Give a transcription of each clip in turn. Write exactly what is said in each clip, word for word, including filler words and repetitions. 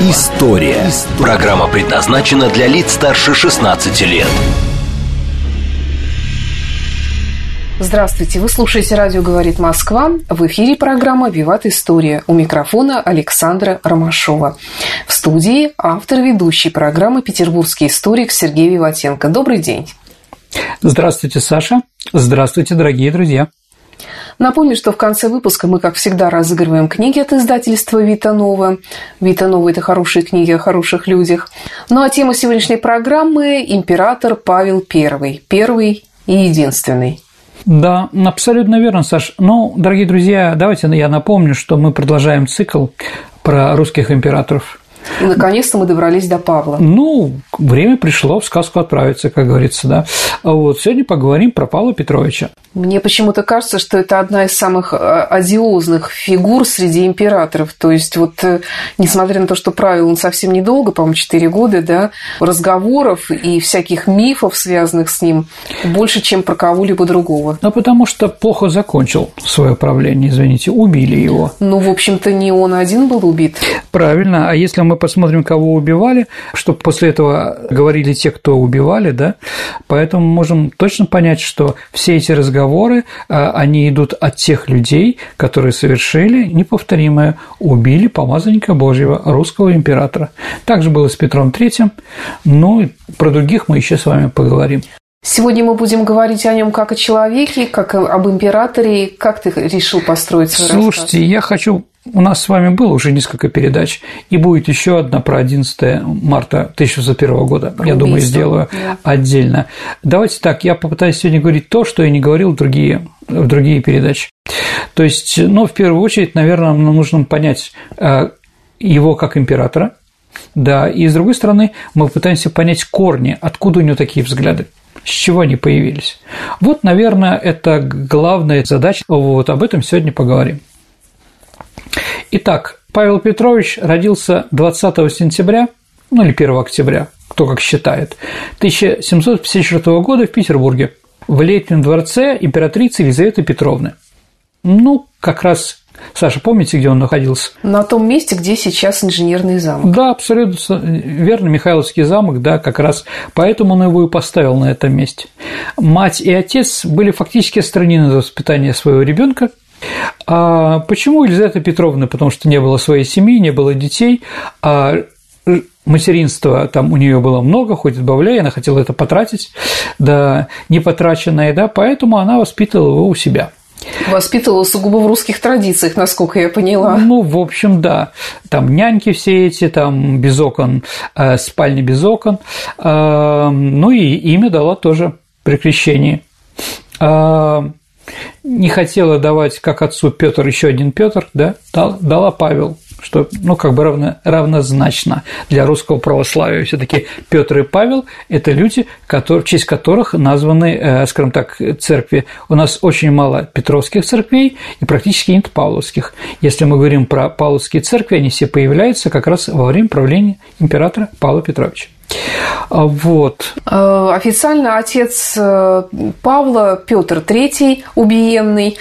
История». Программа предназначена для лиц старше шестнадцати лет. Здравствуйте, вы слушаете «Радио говорит Москва». В эфире программа «Виват. История». У микрофона Александра Ромашова. В студии автор ведущей программы петербургский историк Сергей Виватенко. Добрый день. Здравствуйте, Саша. Здравствуйте, дорогие друзья. Напомню, что в конце выпуска мы, как всегда, разыгрываем книги от издательства «Витанова». «Витанова» – это хорошие книги о хороших людях. Ну а тема сегодняшней программы – император Павел Первый. Первый и единственный. Да, абсолютно верно, Саш. Ну, дорогие друзья, давайте я напомню, что мы продолжаем цикл про русских императоров. И, наконец-то, мы добрались до Павла. Ну, время пришло в сказку отправиться, как говорится, да. А вот сегодня поговорим про Павла Петровича. Мне почему-то кажется, что это одна из самых одиозных фигур среди императоров. То есть, вот, несмотря на то, что правил он совсем недолго, по-моему, четыре года, да, разговоров и всяких мифов, связанных с ним, больше, чем про кого-либо другого. Ну, потому что плохо закончил свое правление, извините, убили его. Ну, в общем-то, не он один был убит. Правильно, а если мы посмотрим, кого убивали, что после этого говорили те, кто убивали, да, поэтому можем точно понять, что все эти разговоры, они идут от тех людей, которые совершили неповторимое, убили помазанника Божьего, русского императора. Так же было с Петром Третьим, но про других мы еще с вами поговорим. Сегодня мы будем говорить о нем как о человеке, как об императоре. Как ты решил построить свой рассказ? Слушайте, я хочу... У нас с вами было уже несколько передач, и будет еще одна про одиннадцатое марта тысяча девятьсот первого года. Про я убийство. Думаю, сделаю да. отдельно. Давайте так, я попытаюсь сегодня говорить то, что я не говорил в другие, в другие передачи. То есть, ну, в первую очередь, наверное, нам нужно понять его как императора, да, и, с другой стороны, мы пытаемся понять корни, откуда у него такие взгляды. С чего они появились? Вот, наверное, это главная задача. Вот об этом сегодня поговорим. Итак, Павел Петрович родился двадцатого сентября, ну или первого октября, кто как считает, тысяча семьсот пятьдесят четвёртого года в Петербурге, в летнем дворце императрицы Елизаветы Петровны. Ну, как раз, Саша, помните, где он находился? На том месте, где сейчас инженерный замок. Да, абсолютно верно, Михайловский замок, да, как раз, поэтому он его и поставил на этом месте. Мать и отец были фактически отстранены за воспитание своего ребенка. А почему Елизавета Петровна? Потому что не было своей семьи, не было детей, а материнства там у нее было много, хоть отбавляя, она хотела это потратить, да, непотраченное, да, поэтому она воспитывала его у себя. Воспитывала сугубо в русских традициях, насколько я поняла. Ну, в общем, да. Там няньки все эти, там без окон, спальни без окон. Ну и имя дала тоже при крещении. Не хотела давать, как отцу Петр, еще один Петр, да, дала Павел, что, ну, как бы равно, равнозначно для русского православия. Все-таки Петр и Павел – это люди, которые, в честь которых названы, скажем так, церкви. У нас очень мало петровских церквей и практически нет павловских. Если мы говорим про павловские церкви, они все появляются как раз во время правления императора Павла Петровича. Вот. Официально отец Павла, Петр Третий, убиенный,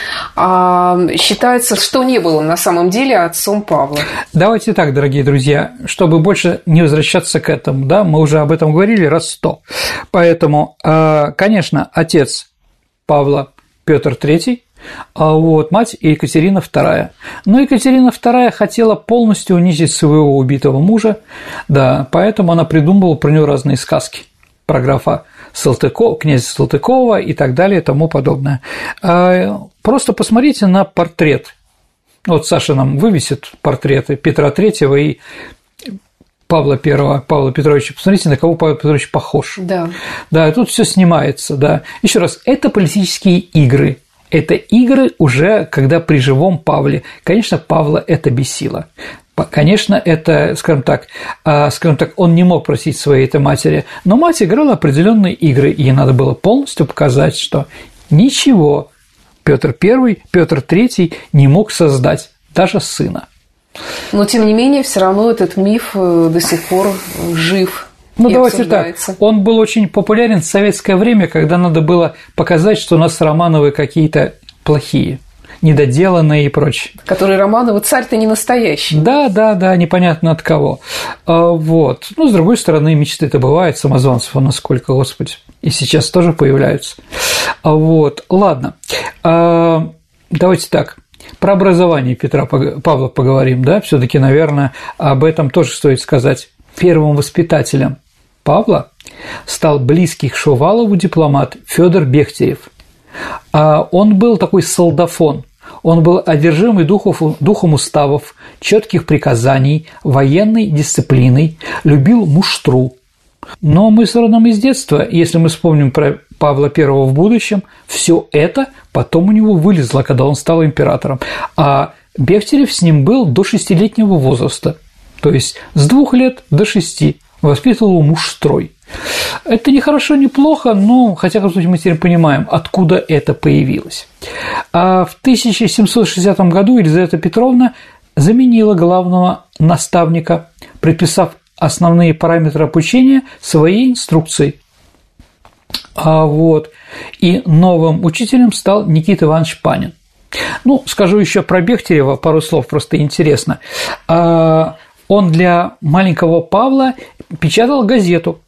считается, что не был он на самом деле отцом Павла. Давайте так, дорогие друзья, чтобы больше не возвращаться к этому, да, мы уже об этом говорили раз сто. Поэтому, конечно, отец Павла, Петр Третий, а вот мать Екатерина Вторая. Но Екатерина Вторая хотела полностью унизить своего убитого мужа, да, поэтому она придумывала про него разные сказки про графа Салтыкова, князя Салтыкова и так далее и тому подобное. Просто посмотрите на портрет. Вот Саша нам вывесит портреты Петра Третьего и Павла Первого, Павла Петровича, посмотрите, на кого Павел Петрович похож. Да, да, тут все снимается, да. Еще раз, это политические игры. Это игры уже, когда при живом Павле. Конечно, Павла это бесило. Конечно, это, скажем так, скажем так, он не мог просить своей этой матери, но мать играла определенные игры, и ей надо было полностью показать, что ничего Петр Первый, Петр Третий не мог создать даже сына. Но, тем не менее, все равно этот миф до сих пор жив. Ну, давайте так. Он был очень популярен в советское время, когда надо было показать, что у нас Романовы какие-то плохие, недоделанные и прочее. Которые Романовы, царь-то не настоящий. Да, да, да, непонятно от кого. Вот. Ну, с другой стороны, мечты-то бывают, самозванцев у нас сколько, господи, и сейчас тоже появляются. Вот, ладно. Давайте так. Про образование Петра Павла поговорим, да, все-таки, наверное, об этом тоже стоит сказать. Первым воспитателем Павла стал близкий к Шувалову дипломат Федор Бехтерев. Он был такой солдафон, он был одержимый духом уставов, четких приказаний, военной дисциплиной, любил муштру. Но мы все равно из детства, если мы вспомним про Павла Первого в будущем, все это потом у него вылезло, когда он стал императором. А Бехтерев с ним был до шестилетнего возраста, то есть с двух лет до шести воспитывал его муштрой. Это не хорошо, не плохо, но, хотя, в случае, мы теперь понимаем, откуда это появилось. А в тысяча семьсот шестидесятом году Елизавета Петровна заменила главного наставника, предписав основные параметры обучения своей инструкцией. А вот. И новым учителем стал Никита Иванович Панин. Ну, скажу еще про Бехтерева, пару слов, просто интересно. Он для маленького Павла печатал газету,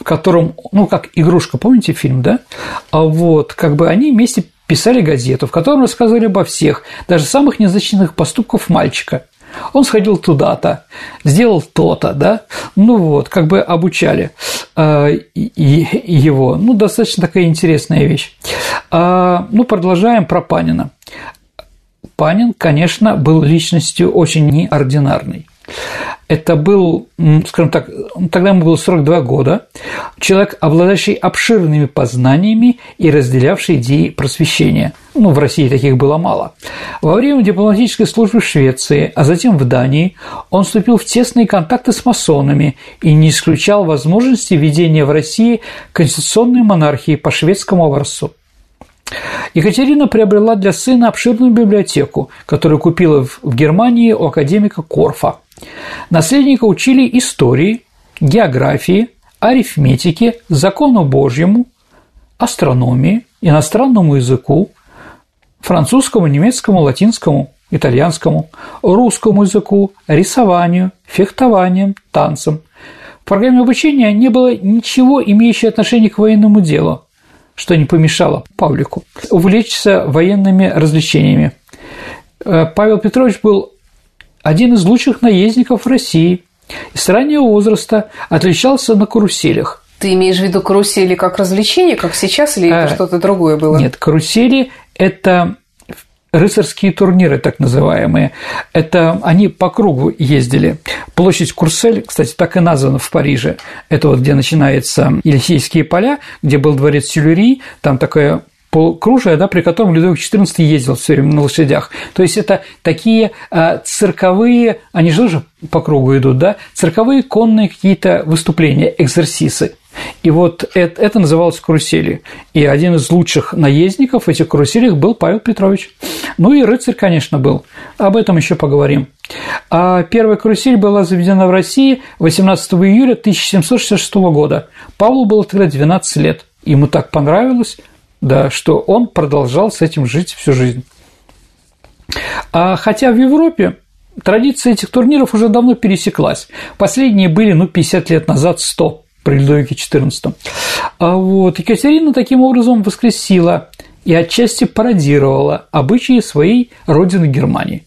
в котором, ну, как игрушка, помните фильм, да? А вот, как бы они вместе писали газету, в которой рассказывали обо всех, даже самых незначительных поступков мальчика. Он сходил туда-то, сделал то-то, да, ну вот, как бы обучали э, и, и его. Ну, достаточно такая интересная вещь. А, ну, продолжаем про Панина. Панин, конечно, был личностью очень неординарной. Это был, скажем так, тогда ему было сорок два года, человек, обладающий обширными познаниями и разделявший идеи просвещения. Ну, в России таких было мало. Во время дипломатической службы в Швеции, а затем в Дании, он вступил в тесные контакты с масонами и не исключал возможности введения в России конституционной монархии по шведскому образцу. Екатерина приобрела для сына обширную библиотеку, которую купила в Германии у академика Корфа. Наследника учили истории, географии, арифметике, закону Божьему, астрономии, иностранному языку, французскому, немецкому, латинскому, итальянскому, русскому языку, рисованию, фехтованию, танцам. В программе обучения не было ничего, имеющего отношение к военному делу, что не помешало Павлику увлечься военными развлечениями. Павел Петрович был один из лучших наездников России и с раннего возраста отличался на каруселях. Ты имеешь в виду карусели как развлечение, как сейчас, или а, это что-то другое было? Нет, карусели – это рыцарские турниры, так называемые. Это они по кругу ездили. Площадь Курсель, кстати, так и названа в Париже. Это вот где начинаются Елисейские поля, где был дворец Тюильри, там такое полукружие, да, при котором Людовик четырнадцатый ездил все время на лошадях. То есть это такие цирковые, они же тоже по кругу идут, да, цирковые конные какие-то выступления, экзерсисы. И вот это, это называлось карусели. И один из лучших наездников в этих каруселях был Павел Петрович. Ну и рыцарь, конечно, был. Об этом еще поговорим. А первая карусель была заведена в России восемнадцатого июля тысяча семьсот шестьдесят шестого года. Павлу было тогда двенадцать лет. Ему так понравилось, да, что он продолжал с этим жить всю жизнь. А хотя в Европе традиция этих турниров уже давно пересеклась. Последние были, ну, пятьдесят лет назад, сто при Людовике четырнадцатом. А вот Екатерина таким образом воскресила и отчасти пародировала обычаи своей родины Германии.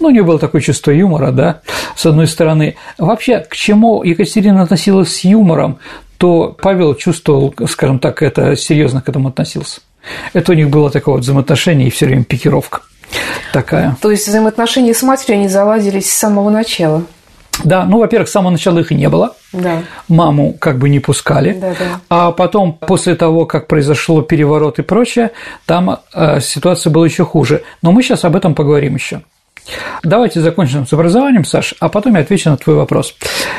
Ну, у нее было такое чувство юмора, да, с одной стороны. Вообще, к чему Екатерина относилась с юмором, то Павел чувствовал, скажем так, это серьезно к этому относился. Это у них было такое вот взаимоотношение и все время пикировка такая. То есть взаимоотношения с матерью они заладились с самого начала? Да, ну, во-первых, с самого начала их и не было, да. Маму как бы не пускали, да, да. А потом, после того, как произошел переворот и прочее, там э, ситуация была еще хуже, но мы сейчас об этом поговорим еще. Давайте закончим с образованием, Саш, а потом я отвечу на твой вопрос.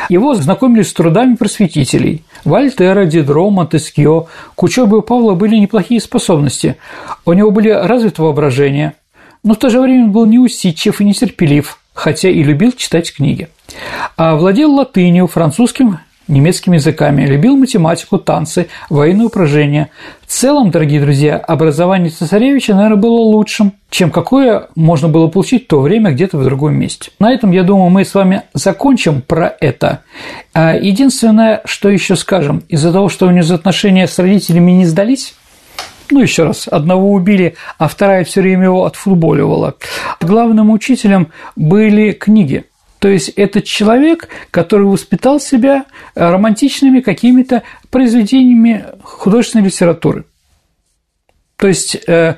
Его знакомили с трудами просветителей. Вольтера, Дидро, Монтескьё. К учёбе у Павла были неплохие способности. У него были развито воображение, но в то же время он был неусидчив и нетерпелив, хотя и любил читать книги. А владел латынью, французским, немецкими языками, любил математику, танцы, военные упражнения. В целом, дорогие друзья, образование цесаревича, наверное, было лучшим, чем какое можно было получить в то время где-то в другом месте. На этом, я думаю, мы с вами закончим про это. Единственное, что еще скажем, из-за того, что у него отношения с родителями не сдались, ну, еще раз, одного убили, а вторая все время его отфутболивала. Главным учителем были книги. То есть, этот человек, который воспитал себя романтичными какими-то произведениями художественной литературы. То есть,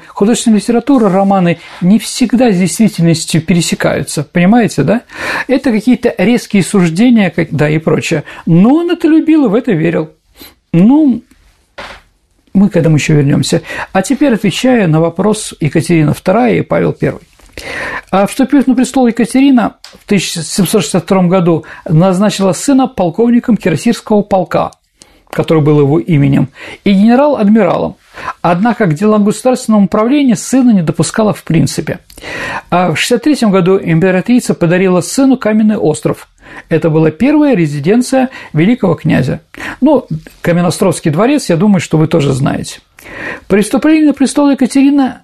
художественная литература, романы не всегда с действительностью пересекаются, понимаете, да? Это какие-то резкие суждения, да, и прочее. Но он это любил и в это верил. Ну, мы к этому еще вернемся. А теперь отвечая на вопрос Екатерина вторая и Павел первый. А вступив на престол, Екатерина в тысяча семьсот шестьдесят втором году назначила сына полковником Кирасирского полка, который был его именем, и генерал-адмиралом. Однако к делам государственного управления сына не допускала в принципе. А в шестьдесят третьем году императрица подарила сыну Каменный остров. Это была первая резиденция великого князя. Ну, Каменноостровский дворец, я думаю, что вы тоже знаете. При вступлении на престол Екатерина...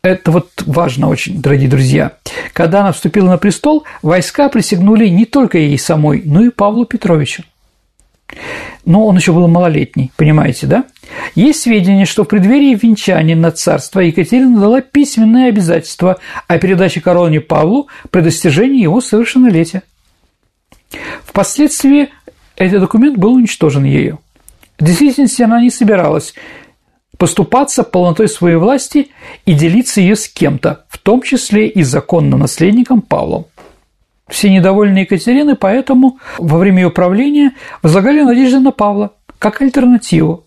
Это вот важно очень, дорогие друзья. Когда она вступила на престол, войска присягнули не только ей самой, но и Павлу Петровичу. Но он еще был малолетний, понимаете, да? Есть сведения, что в преддверии венчания на царство Екатерина дала письменное обязательство о передаче короны Павлу при достижении его совершеннолетия. Впоследствии этот документ был уничтожен ею. В действительности она не собиралась поступаться полнотой своей власти и делиться ее с кем-то, в том числе и законным наследником Павлом. Все недовольные Екатерины поэтому во время ее правления возлагали надежды на Павла как альтернативу.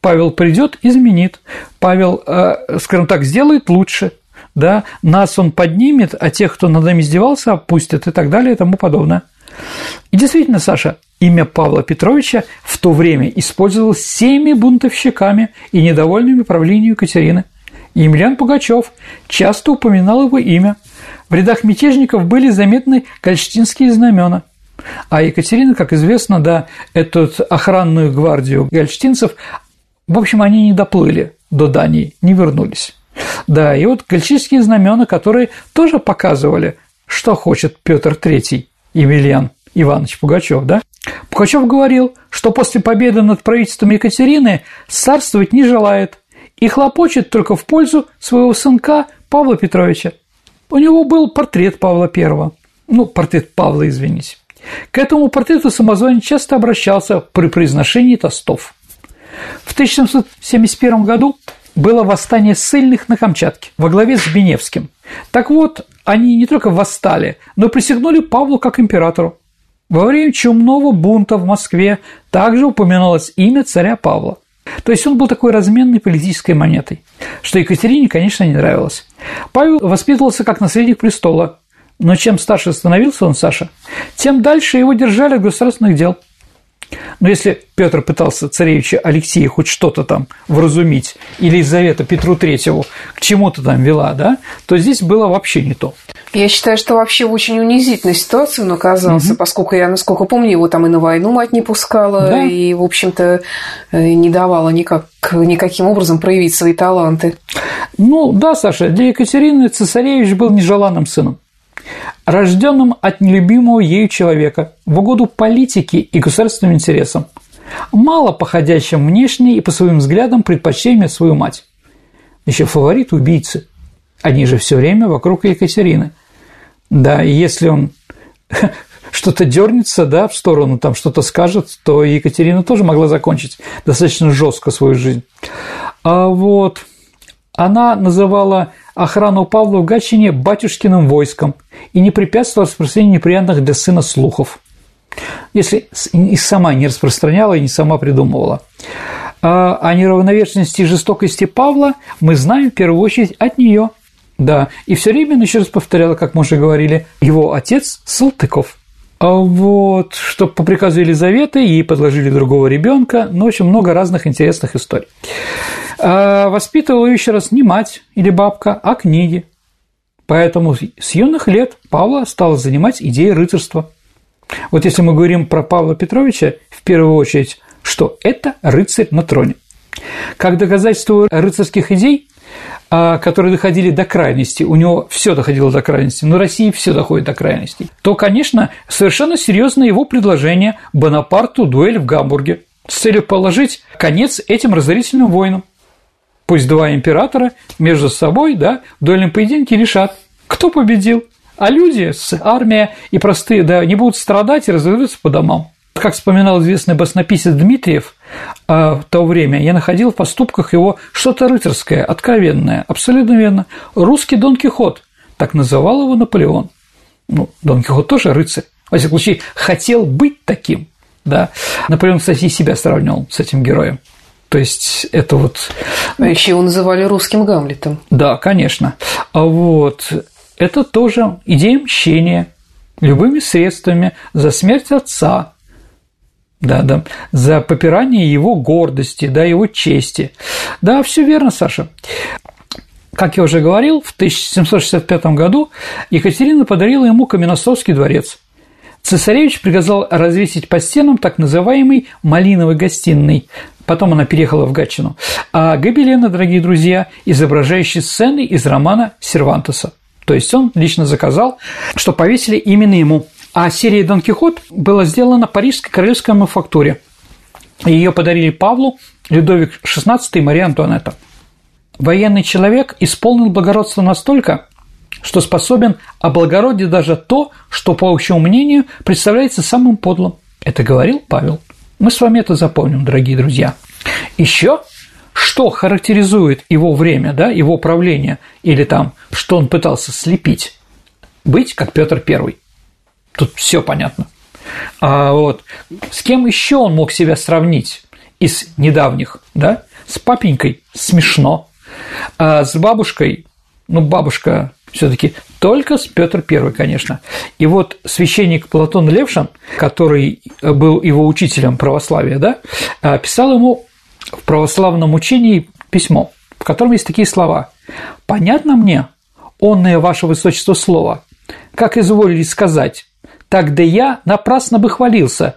Павел придет, изменит, Павел, э, скажем так, сделает лучше, да? Нас он поднимет, а тех, кто над нами издевался, опустит и так далее и тому подобное. И действительно, Саша, имя Павла Петровича в то время использовалось всеми бунтовщиками и недовольными правлением Екатерины. Емельян Пугачёв часто упоминал его имя. В рядах мятежников были заметны гольштинские знамена. А Екатерина, как известно, да, эту охранную гвардию гольштинцев, в общем, они не доплыли до Дании, не вернулись. Да, и вот гольштинские знамена, которые тоже показывали, что хочет Петр Третий. Емельян Иванович Пугачёв, да? Пугачёв говорил, что после победы над правительством Екатерины царствовать не желает и хлопочет только в пользу своего сынка Павла Петровича. У него был портрет Павла Первого, ну, портрет Павла, извините. К этому портрету самозванец часто обращался при произношении тостов. В тысяча семьсот семьдесят первом году было восстание ссыльных на Камчатке во главе с Беневским. Так вот, они не только восстали, но присягнули Павлу как императору. Во время чумного бунта в Москве также упоминалось имя царя Павла. То есть он был такой разменной политической монетой, что Екатерине, конечно, не нравилось. Павел воспитывался как наследник престола, но чем старше становился он, Саша, тем дальше его держали от государственных дел. Но если Петр пытался царевича Алексея хоть что-то там вразумить, или Елизавета Петру Третьему к чему-то там вела, да, то здесь было вообще не то. Я считаю, что вообще в очень унизительной ситуации он оказался, угу. поскольку я, насколько помню, его там и на войну мать не пускала, да. и, в общем-то, не давала никак, никаким образом проявить свои таланты. Ну, да, Саша, для Екатерины цесаревич был нежеланным сыном, рожденным от нелюбимого ею человека в угоду политике и государственным интересам, мало походящим внешне и по своим взглядам предпочтениям свою мать. Еще фаворит убийцы. Они же все время вокруг Екатерины. Да, и если он что-то дернется, да, в сторону, там что-то скажет, то Екатерина тоже могла закончить достаточно жестко свою жизнь. А вот она называла охрану Павла в Гатчине батюшкиным войском и не препятствовала распространению неприятных для сына слухов, если и сама не распространяла и не сама придумывала. О неравновешенности и жестокости Павла мы знаем в первую очередь от нее. Да, и все время, еще раз повторяла, как мы уже говорили, его отец Салтыков. А вот, что по приказу Елизаветы ей подложили другого ребенка, ну, в общем, много разных интересных историй. А воспитывала еще раз не мать или бабка, а книги. Поэтому с юных лет Павла стала занимать идея рыцарства. Вот если мы говорим про Павла Петровича, в первую очередь, что это рыцарь на троне. Как доказательство рыцарских идей, которые доходили до крайности, у него все доходило до крайности, но в России все доходит до крайности, то, конечно, совершенно серьезно его предложение Бонапарту дуэль в Гамбурге с целью положить конец этим разорительным войнам. Пусть два императора между собой, да, в дуэльном поединке решат, кто победил, а люди, армия и простые, да, не будут страдать и разойдутся по домам. Как вспоминал известный баснописец Дмитриев э, в то время, я находил в поступках его что-то рыцарское, откровенное, абсолютно верно. Русский Дон Кихот, так называл его Наполеон. Ну, Дон Кихот тоже рыцарь. Во всяком случае, хотел быть таким. Да. Наполеон, кстати, и себя сравнивал с этим героем. То есть это вот… Еще его называли русским Гамлетом. Да, конечно. А вот это тоже идея мщения любыми средствами за смерть отца. Да, да, за попирание его гордости, да, его чести. Да, все верно, Саша. Как я уже говорил, в тысяча семьсот шестьдесят пятом году Екатерина подарила ему Каменносовский дворец. Цесаревич приказал развесить по стенам так называемый малиновый гостиной. Потом она переехала в Гатчину. А гобелены, дорогие друзья, изображающие сцены из романа Сервантеса. То есть он лично заказал, что повесили именно ему. А серия «Дон Кихот» была сделана Парижской королевской мануфактуре. Ее подарили Павлу, Людовик шестнадцатый и Мария Антуанетта. Военный человек исполнил благородство настолько, что способен облагородить даже то, что, по общему мнению, представляется самым подлым. Это говорил Павел. Мы с вами это запомним, дорогие друзья. Еще что характеризует его время, да, его правление, или там, что он пытался слепить? Быть как Петр Первый. Тут все понятно. А вот с кем еще он мог себя сравнить из недавних, да? С папенькой смешно, а с бабушкой, ну, бабушка все-таки только с Петр Первый, конечно. И вот священник Платон Левшин, который был его учителем православия, да, писал ему в православном учении письмо, в котором есть такие слова: «Понятно мне, онное ваше высочество слово, как изволили сказать. Тогда я напрасно бы хвалился,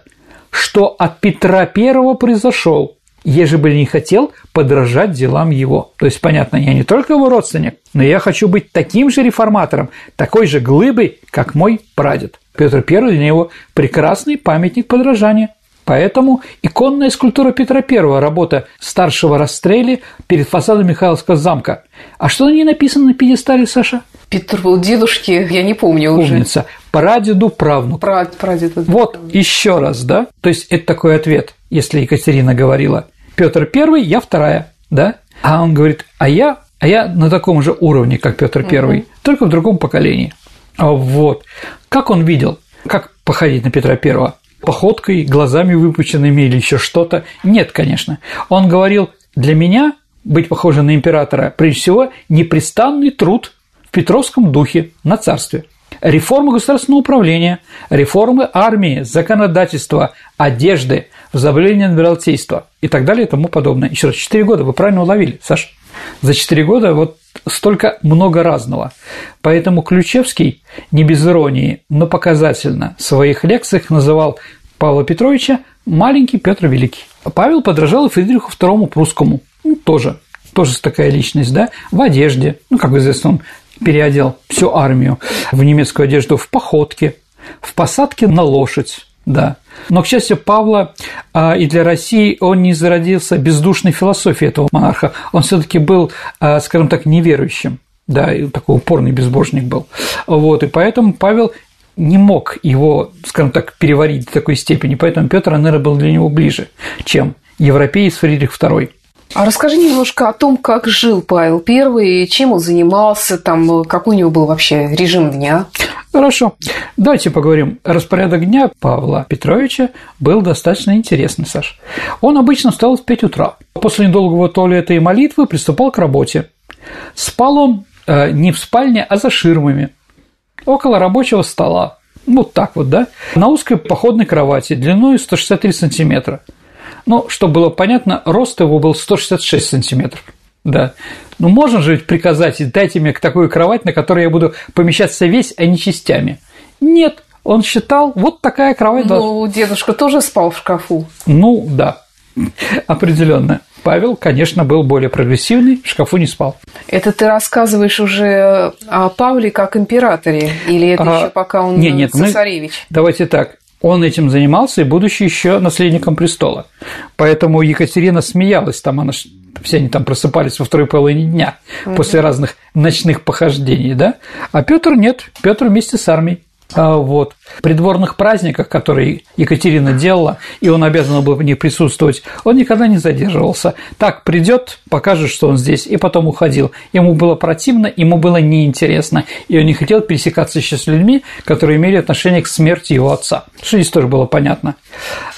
что от Петра Первого произошел, ежебы не хотел подражать делам его». То есть, понятно, я не только его родственник, но я хочу быть таким же реформатором, такой же глыбой, как мой прадед. Петр Первый для него прекрасный памятник подражания. Поэтому иконная скульптура Петра Первого, работа старшего Растрелли перед фасадом Михайловского замка. А что на ней написано на пьедестале, Саша? Петр был дедушке, я не помню уже. Умница. Прадеду правнук. Прад, прадеду. Вот еще раз, да? То есть это такой ответ, если Екатерина говорила: Петр Первый, я вторая, да? А он говорит: а я, а я на таком же уровне, как Петр Первый, угу. только в другом поколении. Вот. Как он видел, как походить на Петра Первого? Походкой, глазами выпученными или еще что-то? Нет, конечно. Он говорил: для меня быть похожим на императора прежде всего непрестанный труд в петровском духе на царстве, реформы государственного управления, реформы армии, законодательства, одежды, возобновление адмиралтейства и так далее и тому подобное. Еще раз, четыре года вы правильно уловили, Саша. За четыре года вот столько много разного. Поэтому Ключевский, не без иронии, но показательно в своих лекциях называл Павла Петровича «маленький Петр Великий». Павел подражал и Фридриху Второму Прусскому. Ну, тоже, тоже такая личность, да, в одежде. Ну, как известно, он переодел всю армию в немецкую одежду, в походке, в посадке на лошадь, да. Но, к счастью, Павла а, и для России он не зародился бездушной философией этого монарха. Он все-таки был, а, скажем так, неверующим, да, и такой упорный безбожник был. Вот, и поэтому Павел не мог его, скажем так, переварить до такой степени, поэтому Петр, наверное, был для него ближе, чем европеец Фридрих Второй. А расскажи немножко о том, как жил Павел Первый, чем он занимался, там, какой у него был вообще режим дня. Хорошо. Давайте поговорим. Распорядок дня Павла Петровича был достаточно интересный, Саш. Он обычно встал в пять утра. После недолгого туалета и молитвы приступал к работе. Спал он не в спальне, а за ширмами, около рабочего стола, вот так вот, да, на узкой походной кровати длиной сто шестьдесят три сантиметра. Ну, чтобы было понятно, рост его был сто шестьдесят шесть сантиметров, да. Ну, можно же ведь приказать, дайте мне такую кровать, на которой я буду помещаться весь, а не частями. Нет, он считал, вот такая кровать. Ну, дедушка тоже спал в шкафу. Ну, да, определенно. Павел, конечно, был более прогрессивный, в шкафу не спал. Это ты рассказываешь уже о Павле как императоре, или это а, еще пока он нет, нет, цесаревич? Мы, давайте так. Он этим занимался, и будучи еще наследником престола. Поэтому Екатерина смеялась, там она, все они там просыпались во второй половине дня mm-hmm. после разных ночных похождений, да? А Петр нет, Петр вместе с армией. А, вот. В придворных праздниках, которые Екатерина делала, и он обязан был в них присутствовать, он никогда не задерживался. Так придет, покажет, что он здесь, и потом уходил. Ему было противно, ему было неинтересно, и он не хотел пересекаться еще с людьми, которые имели отношение к смерти его отца. Что здесь тоже было понятно.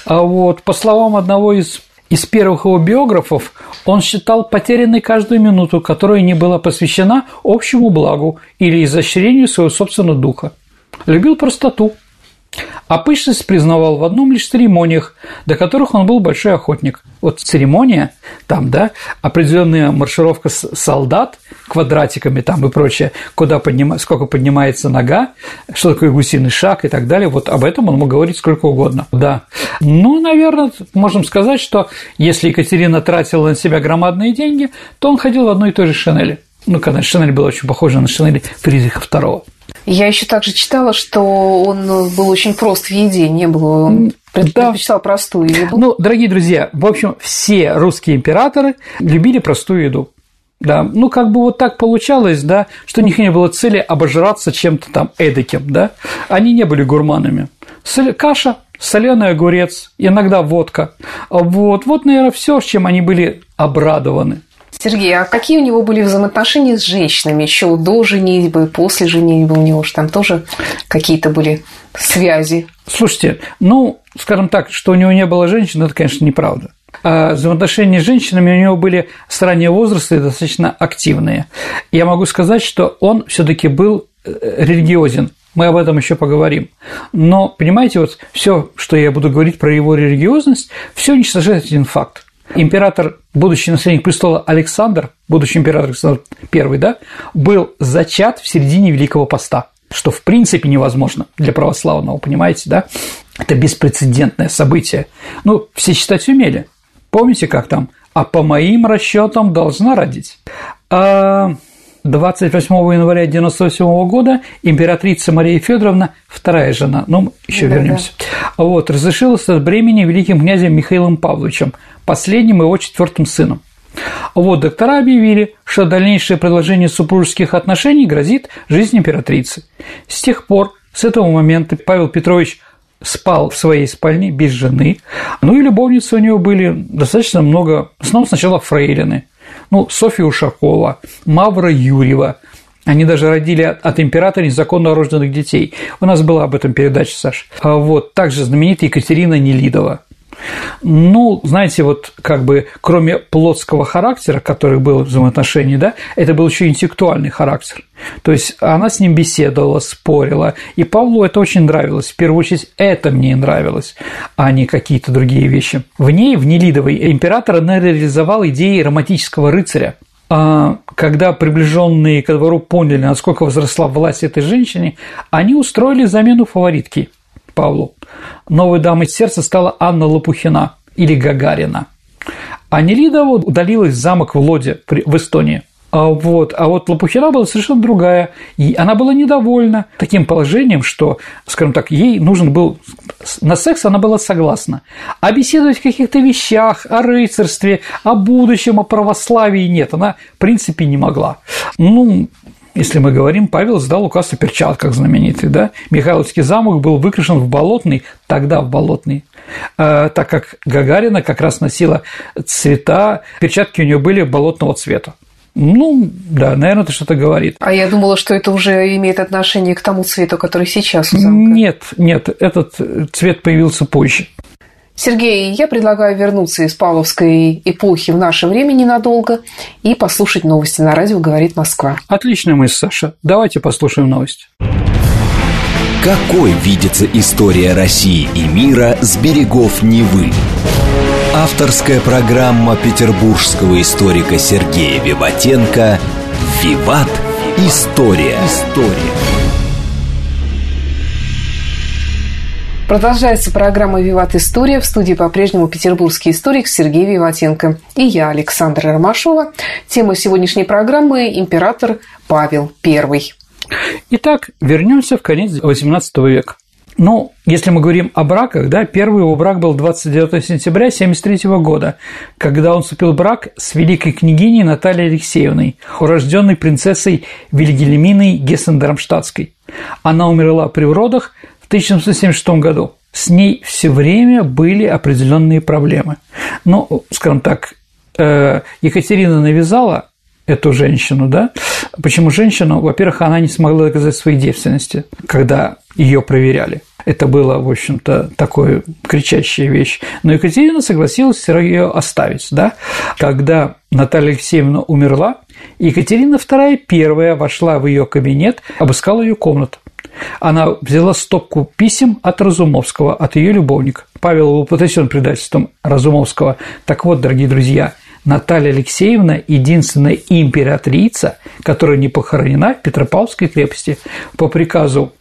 А вот, по словам одного из, из первых его биографов, он считал потерянной каждую минуту, которая не была посвящена общему благу или изощрению своего собственного духа. Любил простоту, а пышность признавал в одном лишь церемониях, до которых он был большой охотник. Вот церемония, там, да, определенная маршировка солдат квадратиками там и прочее, куда подним... сколько поднимается нога, что такое гусиный шаг и так далее, вот об этом он мог говорить сколько угодно, да. Ну, наверное, можем сказать, что если Екатерина тратила на себя громадные деньги, то он ходил в одной и той же шинели. Ну, конечно, шинель была очень похожа на шинель Фридриха Второго. Я еще также читала, что он был очень прост в еде, не было... предпочитал простую еду. Ну, дорогие друзья, в общем, все русские императоры любили простую еду. Да, ну, как бы вот так получалось, да, что у них не было цели обожраться чем-то там эдаким, да. Они не были гурманами. Каша, соленый огурец, иногда водка. Вот, вот, наверное, все, с чем они были обрадованы. Сергей, а какие у него были взаимоотношения с женщинами еще до женитьбы, после женитьбы у него же там тоже какие-то были связи? Слушайте, ну, скажем так, что у него не было женщин, это, конечно, неправда. А взаимоотношения с женщинами у него были с раннего возраста и достаточно активные. Я могу сказать, что он все-таки был религиозен. Мы об этом еще поговорим. Но, понимаете, вот все, что я буду говорить про его религиозность, все уничтожает один факт. Император, будущий наследник престола Александр, будущий император Александр Первый, да, был зачат в середине Великого Поста, что в принципе невозможно для православного, понимаете, да? Это беспрецедентное событие. Ну, все считать умели. Помните, как там? А по моим расчетам должна родить. А двадцать восьмого января девяносто восьмого года императрица Мария Федоровна, вторая жена, ну, еще да, вернемся, да. Вот, разрешилась от бремени великим князем Михаилом Павловичем, последним его четвертым сыном. Вот, доктора объявили, что дальнейшее продолжение супружеских отношений грозит жизни императрицы. С тех пор, с этого момента, Павел Петрович спал в своей спальне без жены, ну и любовницы у него были достаточно много, в основном сначала фрейлины. Ну, Софья Ушакова, Мавра Юрьева. Они даже родили от императора незаконно рожденных детей. У нас была об этом передача, Саша. Вот, также знаменитая Екатерина Нелидова. Ну, знаете, вот как бы кроме плотского характера, который был в взаимоотношении, да, это был еще интеллектуальный характер. То есть она с ним беседовала, спорила, и Павлу это очень нравилось. В первую очередь это мне нравилось, а не какие-то другие вещи. В ней, в Нелидовой, император реализовал идеи романтического рыцаря. Когда приближенные ко двору поняли, насколько возросла власть этой женщины, они устроили замену фаворитки Павлу. Новой дамой сердца стала Анна Лопухина или Гагарина. А Нелидова удалилась в замок в Лоде в Эстонии. А вот, а вот Лопухина была совершенно другая. И она была недовольна таким положением, что, скажем так, ей нужен был... На секс она была согласна. А беседовать о каких-то вещах, о рыцарстве, о будущем, о православии нет. Она, в принципе, не могла. Ну... Если мы говорим, Павел сдал указ о перчатках знаменитый, да? Михайловский замок был выкрашен в болотный, тогда в болотный, э, так как Гагарина как раз носила цвета, перчатки у нее были болотного цвета. Ну, да, наверное, это что-то говорит. А я думала, что это уже имеет отношение к тому цвету, который сейчас у замка. Нет, нет, этот цвет появился позже. Сергей, я предлагаю вернуться из павловской эпохи в наше время ненадолго и послушать новости на радио «Говорит Москва». Отличная мысль, Саша. Давайте послушаем новость. Какой видится история России и мира с берегов Невы? Авторская программа петербургского историка Сергея Виватенко «Виват. История». Продолжается программа «Виват. История». В студии по-прежнему петербургский историк Сергей Виватенко и я, Александра Ромашова. Тема сегодняшней программы – император Павел Первый. Итак, вернемся в конец восемнадцатого века. Ну, если мы говорим о браках, да, первый его брак был двадцать девятого сентября тысяча девятьсот семьдесят третьего года, когда он вступил в брак с великой княгиней Натальей Алексеевной, урожденной принцессой Вильгельминой Гессен-Дармштадтской. Она умерла при родах в тысяча семьсот семьдесят шестом году. С ней все время были определенные проблемы. Ну, скажем так, Екатерина навязала эту женщину, да? Почему женщину? Во-первых, она не смогла доказать своей девственности, когда ее проверяли. Это было, в общем-то, такая кричащая вещь. Но Екатерина согласилась все равно ее оставить, да? Когда Наталья Алексеевна умерла, Екатерина вторая первая вошла в ее кабинет, обыскала ее комнату. Она взяла стопку писем от Разумовского, от ее любовника. Павел был потрясен предательством Разумовского. Так вот, дорогие друзья, Наталья Алексеевна – единственная императрица, которая не похоронена в Петропавловской крепости. По приказу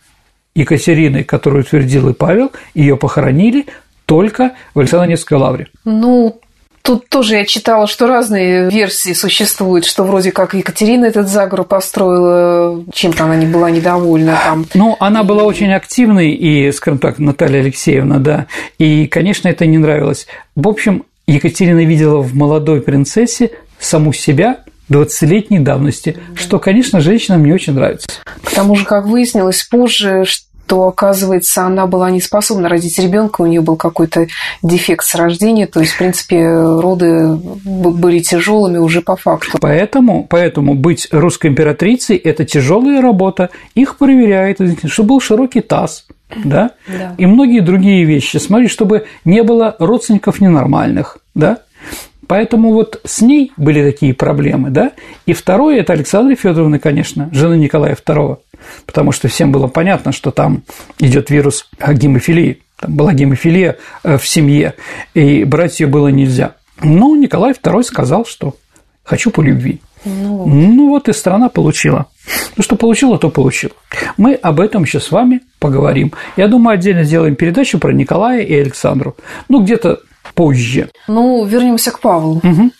Екатерины, которую утвердил и Павел, ее похоронили только в Александро-Невской лавре. Ну, тут тоже я читала, что разные версии существуют, что вроде как Екатерина этот заговор построила, чем-то она не была недовольна. Там. Ну, она была очень активной, и, скажем так, Наталья Алексеевна, да, и, конечно, это не нравилось. В общем, Екатерина видела в молодой принцессе саму себя двадцатилетней давности, да. Что, конечно, женщинам не очень нравится. К тому же, как выяснилось позже, что, оказывается, она была не способна родить ребенка, у нее был какой-то дефект с рождения, то есть, в принципе, роды были тяжелыми уже по факту. Поэтому, поэтому быть русской императрицей – это тяжелая работа, их проверяют, чтобы был широкий таз. Да? Да. И многие другие вещи. Смотри, чтобы не было родственников ненормальных. Да? Поэтому вот с ней были такие проблемы. Да? И второе – это Александра Федоровна, конечно, жена Николая второго. Потому что всем было понятно, что там идет вирус гемофилии. Там была гемофилия в семье, и брать ее было нельзя. Но Николай второй сказал, что «хочу по любви». Ну, ну вот и страна получила. Ну, что получила, то получила. Мы об этом еще с вами поговорим. Я думаю, отдельно сделаем передачу про Николая и Александру. Ну, где-то позже. Ну, вернемся к Павлу. Угу.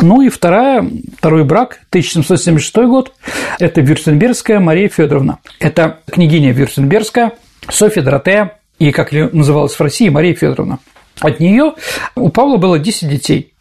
Ну и вторая, второй брак, тысяча семьсот семьдесят шестой год. Это Версенбергская Мария Федоровна. Это княгиня Версенбергская, Софья Доротея и, как ее называлась в России, Мария Федоровна. От нее у Павла было десять детей.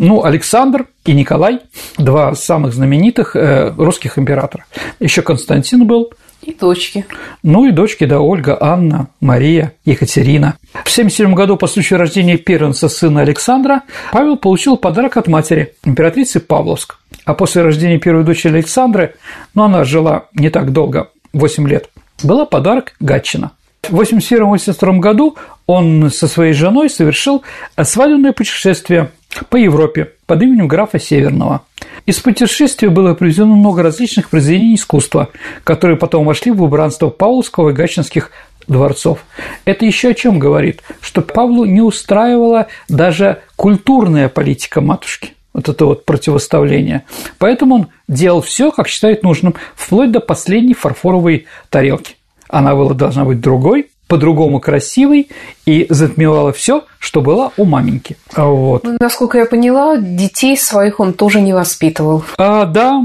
Ну, Александр и Николай – два самых знаменитых русских императора. Еще Константин был. И дочки. Ну, и дочки, да, Ольга, Анна, Мария, Екатерина. В семьдесят седьмом году, по случаю рождения первенца сына Александра, Павел получил подарок от матери, императрицы Павловск. А после рождения первой дочери Александры, ну, она жила не так долго, восемь лет, был подарок Гатчина. В восемьдесят первом — восемьдесят втором году он со своей женой совершил свадебное путешествие по Европе под именем графа Северного. Из путешествия было привезено много различных произведений искусства, которые потом вошли в убранство Павловского и Гатчинских дворцов. Это еще о чем говорит, что Павлу не устраивала даже культурная политика матушки, вот это вот противоставление. Поэтому он делал все, как считает нужным, вплоть до последней фарфоровой тарелки. Она была, должна быть другой, по-другому красивой и затмевала все, что было у маменьки. Вот. Насколько я поняла, детей своих он тоже не воспитывал. А, да,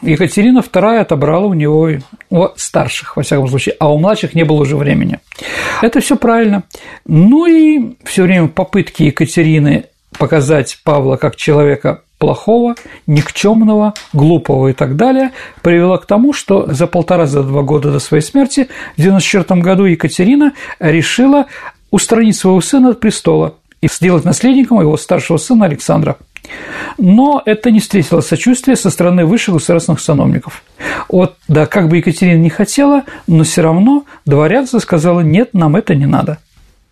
Екатерина вторая отобрала у него у старших, во всяком случае, а у младших не было уже времени. Это все правильно. Ну и все время попытки Екатерины показать Павла как человека плохого, никчемного, глупого и так далее, привело к тому, что за полтора-два года до своей смерти в девяносто четвёртом году Екатерина решила устранить своего сына от престола и сделать наследником его старшего сына Александра. Но это не встретило сочувствия со стороны высших государственных сановников. Вот, да, как бы Екатерина не хотела, но все равно дворянство сказала: «Нет, нам это не надо».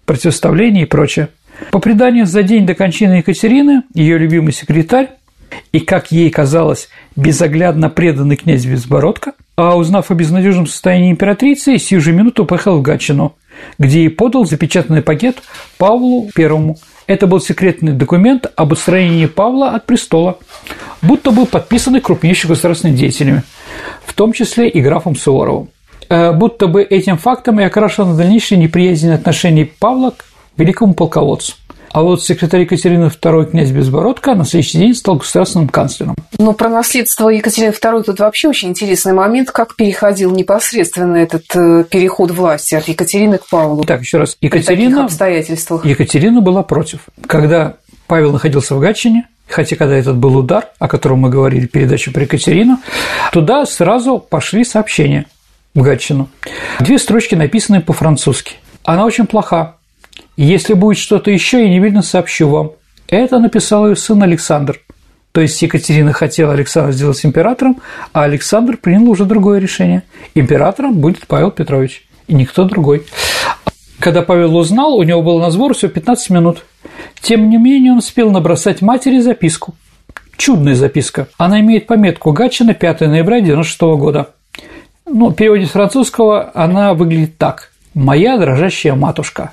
Противоставление и прочее. По преданию, за день до кончины Екатерины ее любимый секретарь и, как ей казалось, безоглядно преданный князь Безбородко, а узнав о безнадежном состоянии императрицы, сию же минуту поехал в Гатчину, где и подал запечатанный пакет Павлу Первому. Это был секретный документ об устранении Павла от престола, будто был подписанный крупнейшими государственными деятелями, в том числе и графом Суворовым. Будто бы этим фактом и окрашена дальнейшая неприязнь отношений Павла к великому полководцу. А вот секретарь Екатерины второй князь Безбородко на следующий день стал государственным канцлером. Но про наследство Екатерины второй тут вообще очень интересный момент, как переходил непосредственно этот переход власти от Екатерины к Павлу. Так, еще раз. Екатерина, Екатерина была против. Когда Павел находился в Гатчине, хотя когда этот был удар, о котором мы говорили в передаче про Екатерину, туда сразу пошли сообщения в Гатчину. Две строчки написаны по-французски. Она очень плоха. Если будет что-то еще, я немедленно сообщу вам. Это написал ее сын Александр. То есть Екатерина хотела Александра сделать императором, а Александр принял уже другое решение. Императором будет Павел Петрович, и никто другой. Когда Павел узнал, у него было на сбор всего пятнадцать минут. Тем не менее, он успел набросать матери записку. Чудная записка. Она имеет пометку «Гатчина, пятого ноября девяносто шестого года». Ну, в переводе с французского она выглядит так. «Моя дрожащая матушка,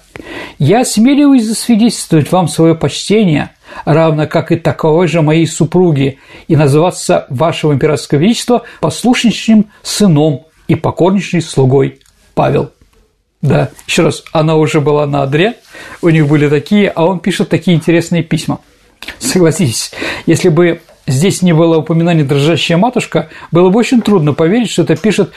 я осмеливаюсь засвидетельствовать вам свое почтение, равно как и таковой же моей супруге, и называться вашего императорского величества послушнейшим сыном и покорнейшей слугой Павел». Да, еще раз, она уже была на одре, у них были такие, а он пишет такие интересные письма. Согласитесь, если бы здесь не было упоминания «дрожащая матушка», было бы очень трудно поверить, что это пишет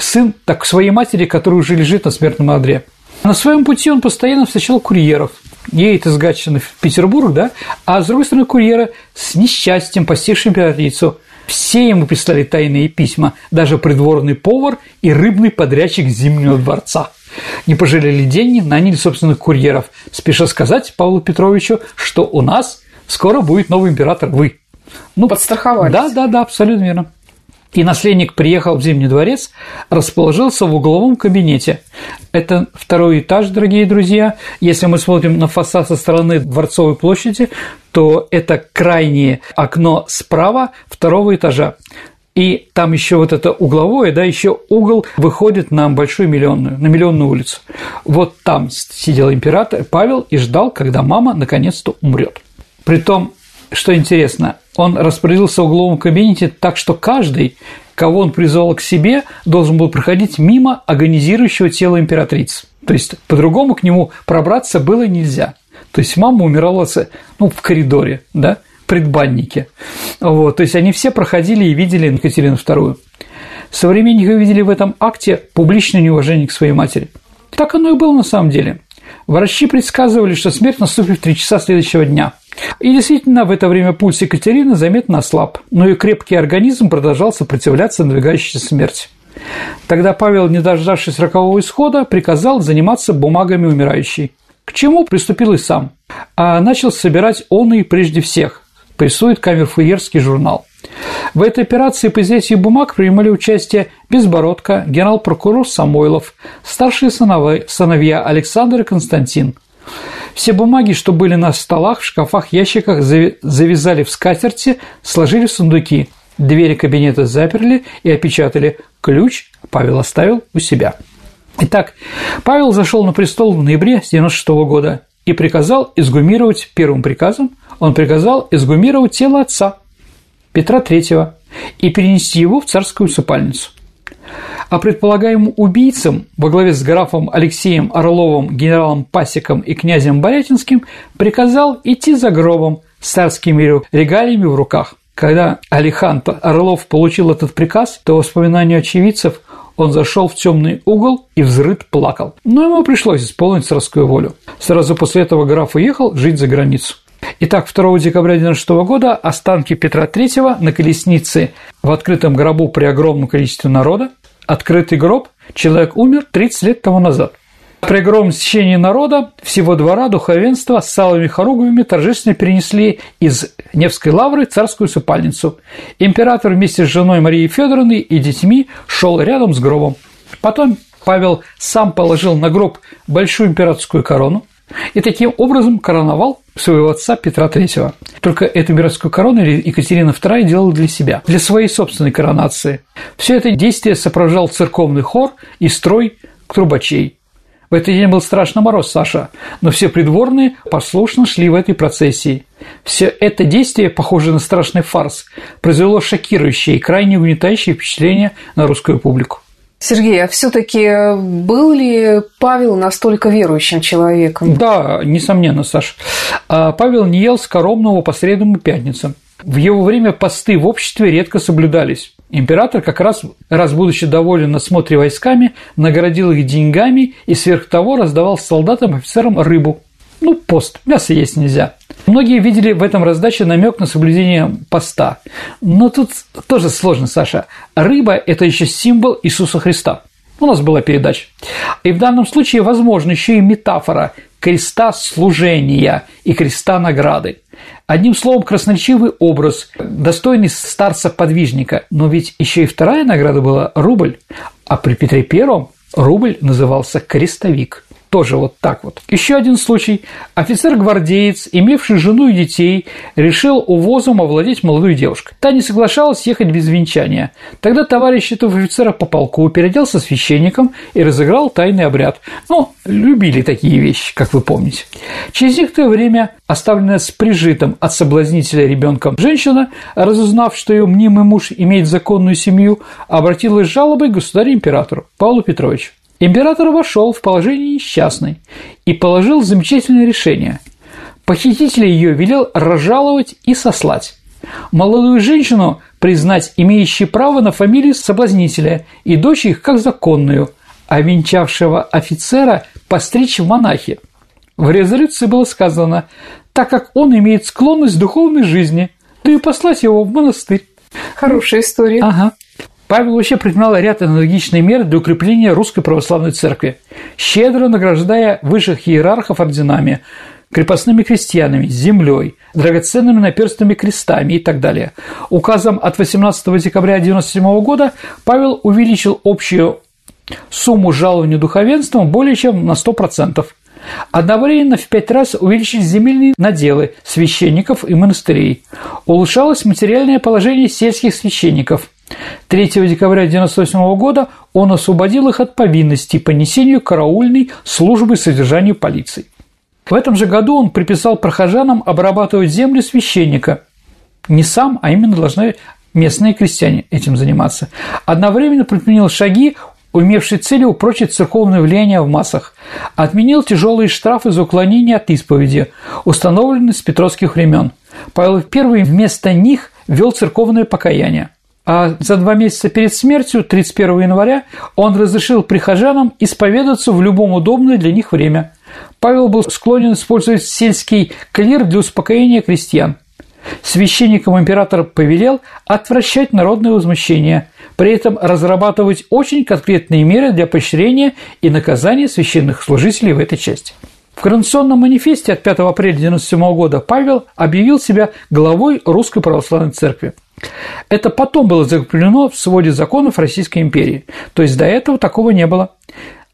сын так своей матери, которая уже лежит на смертном одре. На своем пути он постоянно встречал курьеров. Едет из Гатчины в Петербург, да, а с другой стороны курьеры с несчастьем, постигшим императрицу. Все ему прислали тайные письма, даже придворный повар и рыбный подрядчик Зимнего дворца. Не пожалели деньги, наняли собственных курьеров, спеша сказать Павлу Петровичу, что у нас скоро будет новый император, вы. Ну, подстраховались. Да, да, да, абсолютно верно. И наследник приехал в Зимний дворец, расположился в угловом кабинете. Это второй этаж, дорогие друзья. Если мы смотрим на фасад со стороны Дворцовой площади, то это крайнее окно справа второго этажа. И там еще вот это угловое, да, еще угол выходит на Большую Миллионную, на Миллионную улицу. Вот там сидел император Павел и ждал, когда мама наконец-то умрет. Притом, что интересно, он распорядился в угловом кабинете так, что каждый, кого он призвал к себе, должен был проходить мимо агонизирующего тела императрицы. То есть по-другому к нему пробраться было нельзя. То есть мама умирала, ну, в коридоре, да, предбаннике. Вот, то есть они все проходили и видели Екатерину вторую. Современники видели в этом акте публичное неуважение к своей матери. Так оно и было на самом деле. Врачи предсказывали, что смерть наступит в три часа следующего дня. И действительно, в это время пульс Екатерины заметно ослаб, но ее крепкий организм продолжал сопротивляться надвигающейся смерти. Тогда Павел, не дождавшись рокового исхода, приказал заниматься бумагами умирающей, к чему приступил и сам, а начал собирать он и прежде всех, прессует камерфюрерский журнал. В этой операции по изъятию бумаг принимали участие Безбородко, генерал-прокурор Самойлов, старшие сыновья Александр и Константин. Все бумаги, что были на столах, в шкафах, ящиках, завязали в скатерти, сложили в сундуки. Двери кабинета заперли и опечатали. Ключ Павел оставил у себя. Итак, Павел зашел на престол в ноябре девяносто шестого года и приказал эксгумировать, первым приказом он приказал эксгумировать тело отца Петра Третьего и перенести его в царскую усыпальницу. А предполагаемым убийцам во главе с графом Алексеем Орловым, генералом Пасеком и князем Борятинским приказал идти за гробом с царскими регалиями в руках. Когда Алихан Орлов получил этот приказ, то, по воспоминанию очевидцев, он зашел в темный угол и взрыд плакал. Но ему пришлось исполнить царскую волю. Сразу после этого граф уехал жить за границу. Итак, второго декабря девяносто шестого года останки Петра Третьего на колеснице в открытом гробу при огромном количестве народа. Открытый гроб, человек умер тридцать лет тому назад. При огромном стечении народа всего двора духовенства с саловыми хоругвями торжественно перенесли из Невской лавры царскую усыпальницу. Император вместе с женой Марией Федоровной и детьми шел рядом с гробом. Потом Павел сам положил на гроб большую императорскую корону, и таким образом короновал своего отца Петра Третьего. Только эту мирскую корону Екатерина вторая делала для себя, для своей собственной коронации. Все это действие сопровождал церковный хор и строй трубачей. В этот день был страшный мороз, Саша, но все придворные послушно шли в этой процессии. Все это действие, похожее на страшный фарс, произвело шокирующее и крайне угнетающее впечатление на русскую публику. Сергей, а все-таки был ли Павел настолько верующим человеком? Да, несомненно, Саша. Павел не ел скоромного по средам и пятницам. В его время посты в обществе редко соблюдались. Император, как раз, раз будучи доволен насмотре войсками, наградил их деньгами и сверх того раздавал солдатам и офицерам рыбу. Ну, пост, мясо есть нельзя. Многие видели в этом раздаче намек на соблюдение поста. Но тут тоже сложно, Саша. Рыба – это еще символ Иисуса Христа. У нас была передача. И в данном случае, возможно, еще и метафора креста служения и креста награды. Одним словом, красноречивый образ, достойный старца-подвижника. Но ведь еще и вторая награда была – рубль. А при Петре Первом рубль назывался крестовик. Тоже вот так вот. Еще один случай. Офицер-гвардеец, имевший жену и детей, решил увозом овладеть молодой девушкой. Та не соглашалась ехать без венчания. Тогда товарищ этого офицера по полку переоделся священником и разыграл тайный обряд. Ну, любили такие вещи, как вы помните. Через некоторое время оставленная с прижитым от соблазнителя ребенком женщина, разузнав, что ее мнимый муж имеет законную семью, обратилась с жалобой к государю-императору Павлу Петровичу. Император вошел в положение несчастной и положил замечательное решение. Похитителя ее велел разжаловать и сослать. Молодую женщину признать имеющей право на фамилию соблазнителя и дочь их как законную, а венчавшего офицера постричь в монахи. В резолюции было сказано, так как он имеет склонность к духовной жизни, то и послать его в монастырь. Хорошая история. Ага. Павел вообще принимал ряд аналогичных мер для укрепления Русской Православной Церкви, щедро награждая высших иерархов орденами, крепостными крестьянами, землей, драгоценными наперстными крестами и так далее. Указом от восемнадцатого декабря тысяча девятьсот девяносто седьмого года Павел увеличил общую сумму жалования духовенством более чем на сто процентов. Одновременно в пять раз увеличились земельные наделы священников и монастырей. Улучшалось материальное положение сельских священников. третьего декабря тысяча девятьсот девяносто восьмого года он освободил их от повинностей по несению караульной службы содержанию полиции. В этом же году он приписал прохожанам обрабатывать землю священника. Не сам, а именно должны местные крестьяне этим заниматься. Одновременно предпринял шаги, имевшие целью упрочить церковное влияние в массах. Отменил тяжелые штрафы за уклонение от исповеди, установленные с петровских времен. Павел Первый вместо них вел церковное покаяние. А за два месяца перед смертью, тридцать первого января, он разрешил прихожанам исповедаться в любом удобное для них время. Павел был склонен использовать сельский клир для успокоения крестьян. Священникам император повелел отвращать народное возмущение, при этом разрабатывать очень конкретные меры для поощрения и наказания священных служителей в этой части. В Коронационном манифесте от пятого апреля тысяча девятьсот девяносто седьмого года Павел объявил себя главой Русской Православной Церкви. Это потом было закреплено в своде законов Российской империи. То есть до этого такого не было.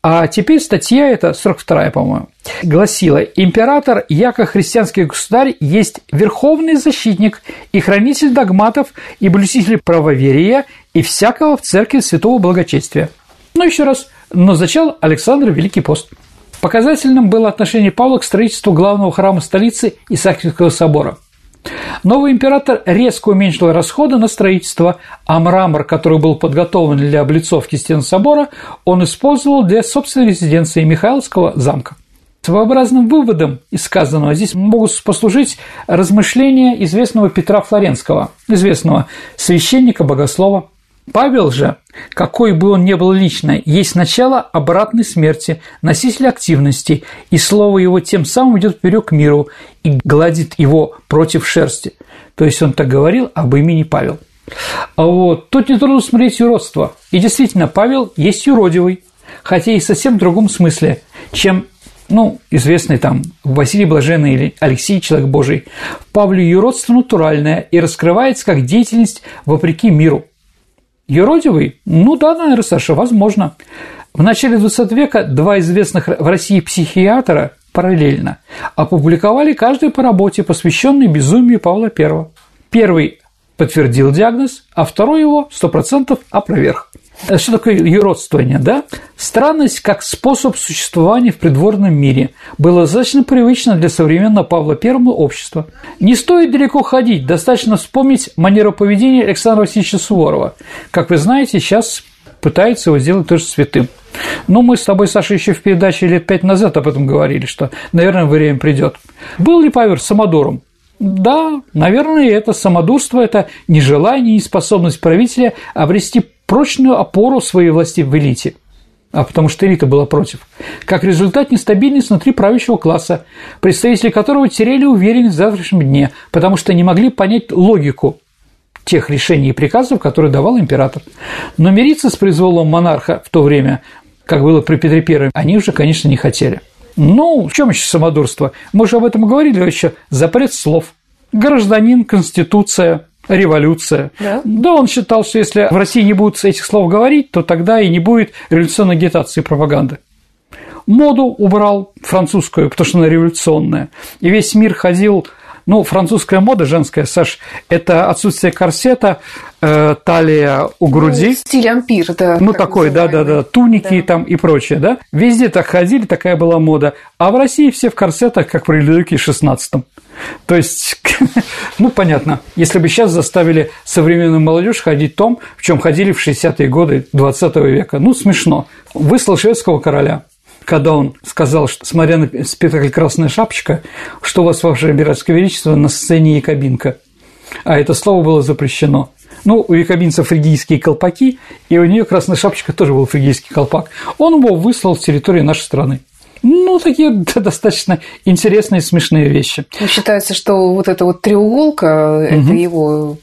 А теперь статья эта, сорок вторая, по-моему, гласила: «Император, яко христианский государь, есть верховный защитник и хранитель догматов и блюститель правоверия и всякого в церкви святого благочестия». Ну, еще раз, назначал Александр Великий пост. Показательным было отношение Павла к строительству главного храма столицы Исаакиевского собора. Новый император резко уменьшил расходы на строительство, а мрамор, который был подготовлен для облицовки стен собора, он использовал для собственной резиденции Михайловского замка. Своеобразным выводом из сказанного здесь могут послужить размышления известного Петра Флоренского, известного священника-богослова. Павел же, какой бы он ни был лично, есть начало обратной смерти, носитель активности, и слово его тем самым идет вперед к миру и гладит его против шерсти. То есть он так говорил об имени Павел. А вот тут нетрудно смотреть юродство. И действительно, Павел есть юродивый, хотя и совсем в другом смысле, чем, ну, известный там Василий Блаженный или Алексей Человек Божий. В Павле юродство натуральное и раскрывается как деятельность вопреки миру. Юродивый? Ну да, наверное, Саша, возможно. В начале двадцатого века два известных в России психиатра, параллельно, опубликовали каждый по работе, посвященной безумию Павла Первого. Первый подтвердил диагноз, а второй его сто процентов опроверг. Что такое юродствование, да? Странность как способ существования в придворном мире было достаточно привычно для современного Павла Первого общества. Не стоит далеко ходить, достаточно вспомнить манеру поведения Александра Васильевича Суворова. Как вы знаете, сейчас пытаются его сделать тоже святым. Но мы с тобой, Саша, еще в передаче лет пять назад об этом говорили, что, наверное, время придет. Был ли Павел самодуром? Да, наверное, это самодурство, это нежелание и неспособность правителя обрести прочную опору своей власти в элите, а потому что элита была против, как результат нестабильность внутри правящего класса, представители которого теряли уверенность в завтрашнем дне, потому что не могли понять логику тех решений и приказов, которые давал император. Но мириться с произволом монарха в то время, как было при Петре Первом, они уже, конечно, не хотели. Ну, в чем еще самодурство? Мы же об этом говорили еще. Запрет слов. Гражданин, конституция, революция. Да? Да, он считал, что если в России не будут этих слов говорить, то тогда и не будет революционной агитации и пропаганды. Моду убрал французскую, потому что она революционная. И весь мир ходил... Ну, французская мода женская, Саш, это отсутствие корсета, э, талия у груди. Ну, стиль ампир, да. Ну, такой, да-да-да, туники, да, там и прочее, да. Везде так ходили, такая была мода. А в России все в корсетах, как при Людовике шестнадцатом. То есть, ну, понятно, если бы сейчас заставили современную молодежь ходить в том, в чем ходили в шестидесятые годы двадцатого века. Ну, смешно. Выслал шведского короля, когда он сказал, что, смотря на спектакль «Красная шапочка», что у вас, ваше императорское величество, на сцене якобинка. А это слово было запрещено. Ну, у якобинцев фригийские колпаки, и у нее «Красная шапочка» тоже был фригийский колпак. Он его выслал с территории нашей страны. Ну, такие достаточно интересные, смешные вещи. Считается, что вот эта вот треуголка, угу, – это его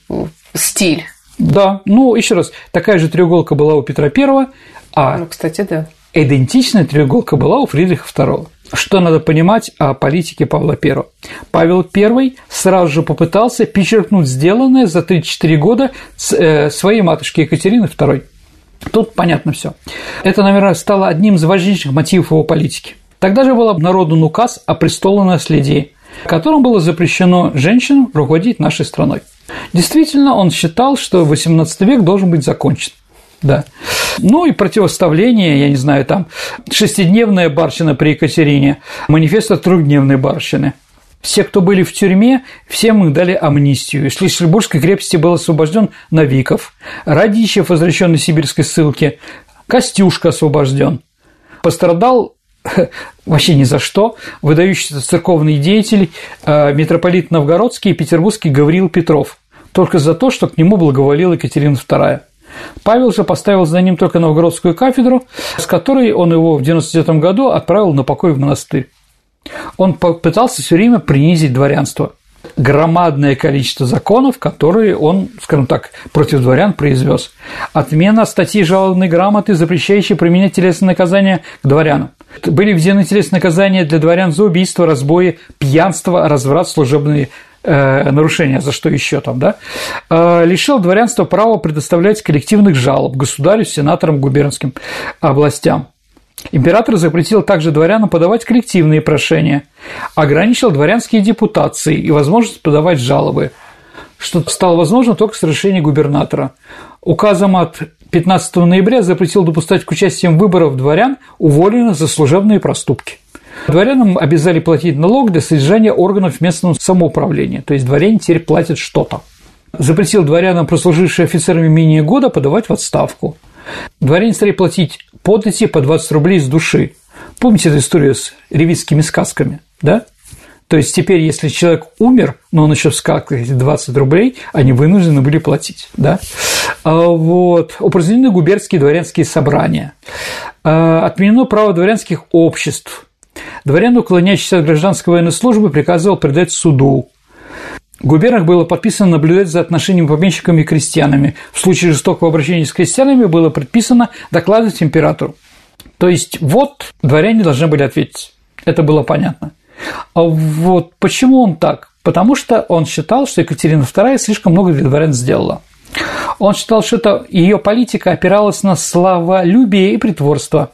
стиль. Да. Ну, еще раз, такая же треуголка была у Петра Первого. А... Ну, кстати, да. Идентичная треуголка была у Фридриха Второго. Что надо понимать о политике Павла Первого? Павел Первый сразу же попытался перечеркнуть сделанное за тридцать четыре года своей матушке Екатерины Второй. Тут понятно все. Это, наверное, стало одним из важнейших мотивов его политики. Тогда же был обнародован указ о престолонаследии, которым было запрещено женщинам руководить нашей страной. Действительно, он считал, что восемнадцатый век должен быть закончен. Да. Ну и противоставление, я не знаю, там шестидневная барщина при Екатерине, манифест от трехдневной барщины. Все, кто были в тюрьме, всем им дали амнистию. Из Шлиссельбургской крепости был освобожден Новиков, Радищев, возвращенный из сибирской ссылки, Костюшка освобожден. Пострадал вообще ни за что выдающийся церковный деятель, митрополит Новгородский и петербургский Гавриил Петров, только за то, что к нему благоволила Екатерина Вторая. Павел же поставил за ним только новгородскую кафедру, с которой он его в девяносто девятом году отправил на покой в монастырь. Он попытался все время принизить дворянство. Громадное количество законов, которые он, скажем так, против дворян произвез. Отмена статьи жалобной грамоты, запрещающей применять телесные наказания к дворянам. Были введены телесные наказания для дворян за убийство, разбои, пьянство, разврат, служебные нарушения, за что еще там, да, лишил дворянства права предоставлять коллективных жалоб государю, сенаторам, губернским областям. Император запретил также дворянам подавать коллективные прошения, ограничил дворянские депутации и возможность подавать жалобы, что стало возможно только с решения губернатора. Указом от пятнадцатого ноября запретил допускать к участию в выборах дворян, уволенных за служебные проступки. Дворянам обязали платить налог для содержания органов местного самоуправления, то есть дворяне теперь платят что-то. Запретил дворянам, прослужившим офицерами менее года, подавать в отставку. Дворяне стали платить подати по двадцать рублей с души. Помните эту историю с ревизскими сказками, да? То есть теперь, если человек умер, но он еще в сказках двадцать рублей, они вынуждены были платить, да? Вот. Упразднены губернские дворянские собрания. Отменено право дворянских обществ. Дворян, уклоняющийся от гражданской военной службы, приказывал предать суду. В губернах было подписано наблюдать за отношениями помещиками и крестьянами. В случае жестокого обращения с крестьянами было предписано докладывать императору. То есть, вот, дворяне должны были ответить. Это было понятно. А вот почему он так? Потому что он считал, что Екатерина Вторая слишком много для дворян сделала. Он считал, что это ее политика опиралась на славолюбие и притворство.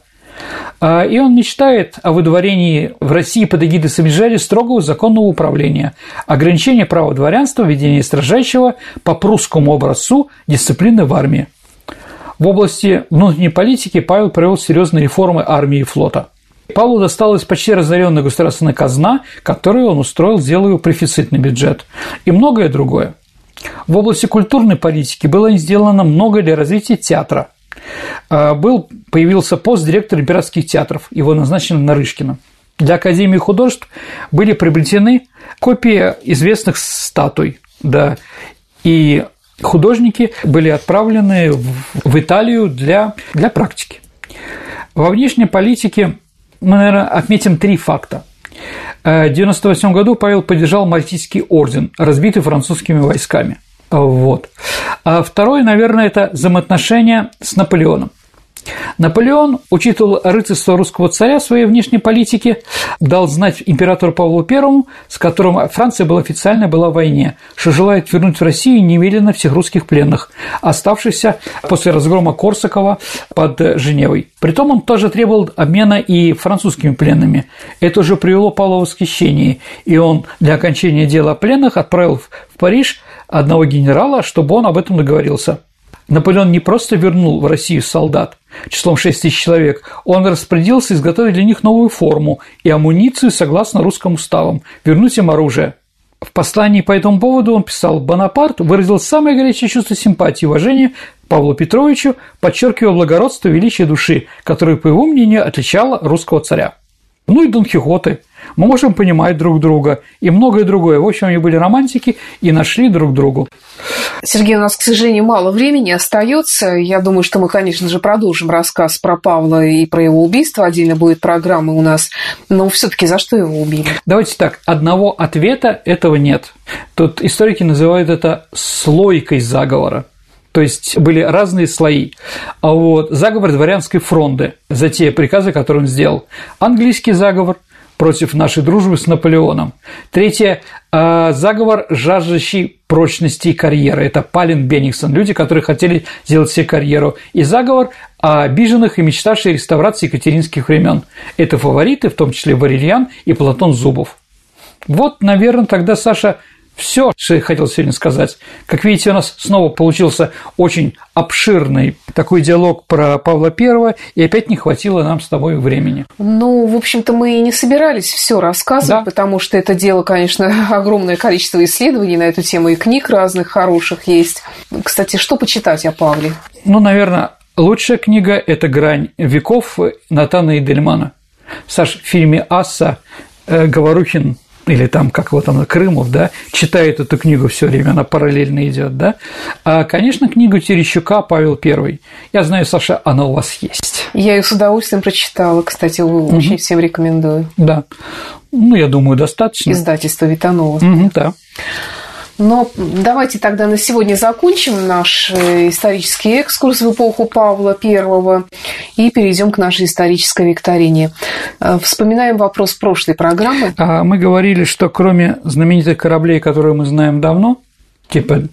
И он мечтает о выдворении в России под эгидой Самижария строгого законного управления, ограничении права дворянства, введении строжайшего по прусскому образцу дисциплины в армии. В области внутренней политики Павел провел серьезные реформы армии и флота. Павлу досталась почти разоренная государственная казна, которую он устроил, сделав профицитный бюджет, и многое другое. В области культурной политики было сделано многое для развития театра. Был, появился пост директора императорских театров, его назначили Нарышкиным. Для Академии художеств были приобретены копии известных статуй, да, и художники были отправлены в Италию для, для практики. Во внешней политике мы, наверное, отметим три факта. В девяносто восьмом году Павел поддержал Мальтийский орден, разбитый французскими войсками. Вот. А второе, наверное, это взаимоотношения с Наполеоном. Наполеон учитывал рыцарство русского царя в своей внешней политике, дал знать императору Павлу Первому, с которым Франция была официально была в войне, что желает вернуть в Россию немедленно всех русских пленных, оставшихся после разгрома Корсакова под Женевой. Притом он тоже требовал обмена и французскими пленными. Это уже привело Павла в восхищение, и он для окончания дела о пленных отправил в Париж одного генерала, чтобы он об этом договорился. Наполеон не просто вернул в Россию солдат числом шесть тысяч человек, он распорядился изготовить для них новую форму и амуницию согласно русским уставам, вернуть им оружие. В послании по этому поводу он писал: «Бонапарт выразил самое горячее чувство симпатии и уважения к Павлу Петровичу, подчеркивая благородство и величие души, которое, по его мнению, отличало русского царя». Ну и Дон Кихоты. Мы можем понимать друг друга и многое другое. В общем, они были романтики и нашли друг другу. Сергей, у нас, к сожалению, мало времени остается. Я думаю, что мы, конечно же, продолжим рассказ про Павла и про его убийство. Отдельно будет программа у нас. Но все-таки за что его убили? Давайте так. Одного ответа этого нет. Тут историки называют это слойкой заговора. То есть были разные слои. А вот заговор дворянской фронды за те приказы, которые он сделал. Английский заговор против нашей дружбы с Наполеоном. Третье – заговор, жаждущий прочности и карьеры. Это Палин, Бенниксон, люди, которые хотели сделать себе карьеру. И заговор обиженных и мечтавших о реставрации екатеринских времен. Это фавориты, в том числе Варельян и Платон Зубов. Вот, наверное, тогда, Саша, все, что я хотел сегодня сказать. Как видите, у нас снова получился очень обширный такой диалог про Павла Первого, и опять не хватило нам с тобой времени. Ну, в общем-то, мы и не собирались все рассказывать, да, потому что это дело, конечно, огромное количество исследований на эту тему, и книг разных хороших есть. Кстати, что почитать о Павле? Ну, наверное, лучшая книга – это «Грань веков» Натана Идельмана. Саш, в фильме «Асса» Говорухин, или там, как его там, Крымов, да, читает эту книгу все время, она параллельно идет, да. А, конечно, книгу Терещука «Павел Первый». Я знаю, Саша, она у вас есть. Я ее с удовольствием прочитала, кстати, очень угу. всем рекомендую. Да. Ну, я думаю, достаточно. Издательство Витанова. Угу, да. Но давайте тогда на сегодня закончим наш исторический экскурс в эпоху Павла Первого и перейдем к нашей исторической викторине. Вспоминаем вопрос прошлой программы. Мы говорили, что кроме знаменитых кораблей, которые мы знаем давно, типа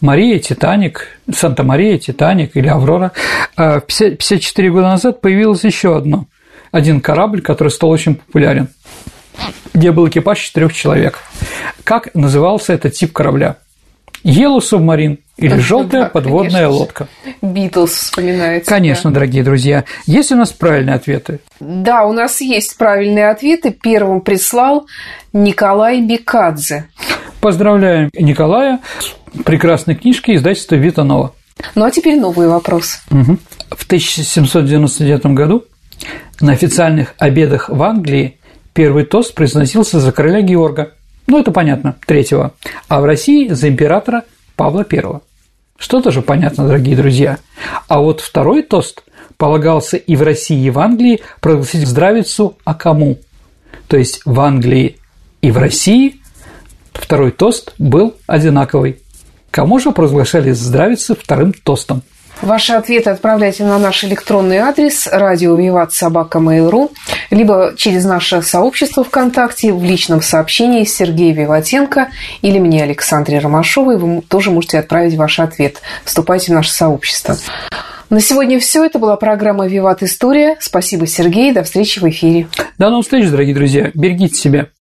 «Мария», «Титаник», «Санта-Мария», «Титаник» или «Аврора», пятьдесят четыре года назад появилось еще одно, один корабль, который стал очень популярен, где был экипаж четырех человек. Как назывался этот тип корабля? Yellow Submarine или желтая да, подводная конечно. лодка. Битлз вспоминается. Конечно, да. Дорогие друзья. Есть у нас правильные ответы? Да, у нас есть правильные ответы. Первым прислал Николай Бекадзе. Поздравляем Николая с прекрасной книжкой издательства Витанова. Ну а теперь новый вопрос. Угу. В тысяча семьсот девяносто девятом году на официальных обедах в Англии первый тост произносился за короля Георга, ну это понятно, третьего, а в России за императора Павла Первого, что тоже понятно, дорогие друзья. А вот второй тост полагался и в России, и в Англии прогласить здравицу а кому? То есть в Англии и в России второй тост был одинаковый. Кому же провозглашали здравицу вторым тостом? Ваши ответы отправляйте на наш электронный адрес радио виват собака точка мэйл точка ру либо через наше сообщество ВКонтакте в личном сообщении Сергея Виватенко или мне, Александре Ромашовой. Вы тоже можете отправить ваш ответ. Вступайте в наше сообщество. На сегодня все. Это была программа «Виват. История». Спасибо, Сергей. До встречи в эфире. До новых встреч, дорогие друзья. Берегите себя.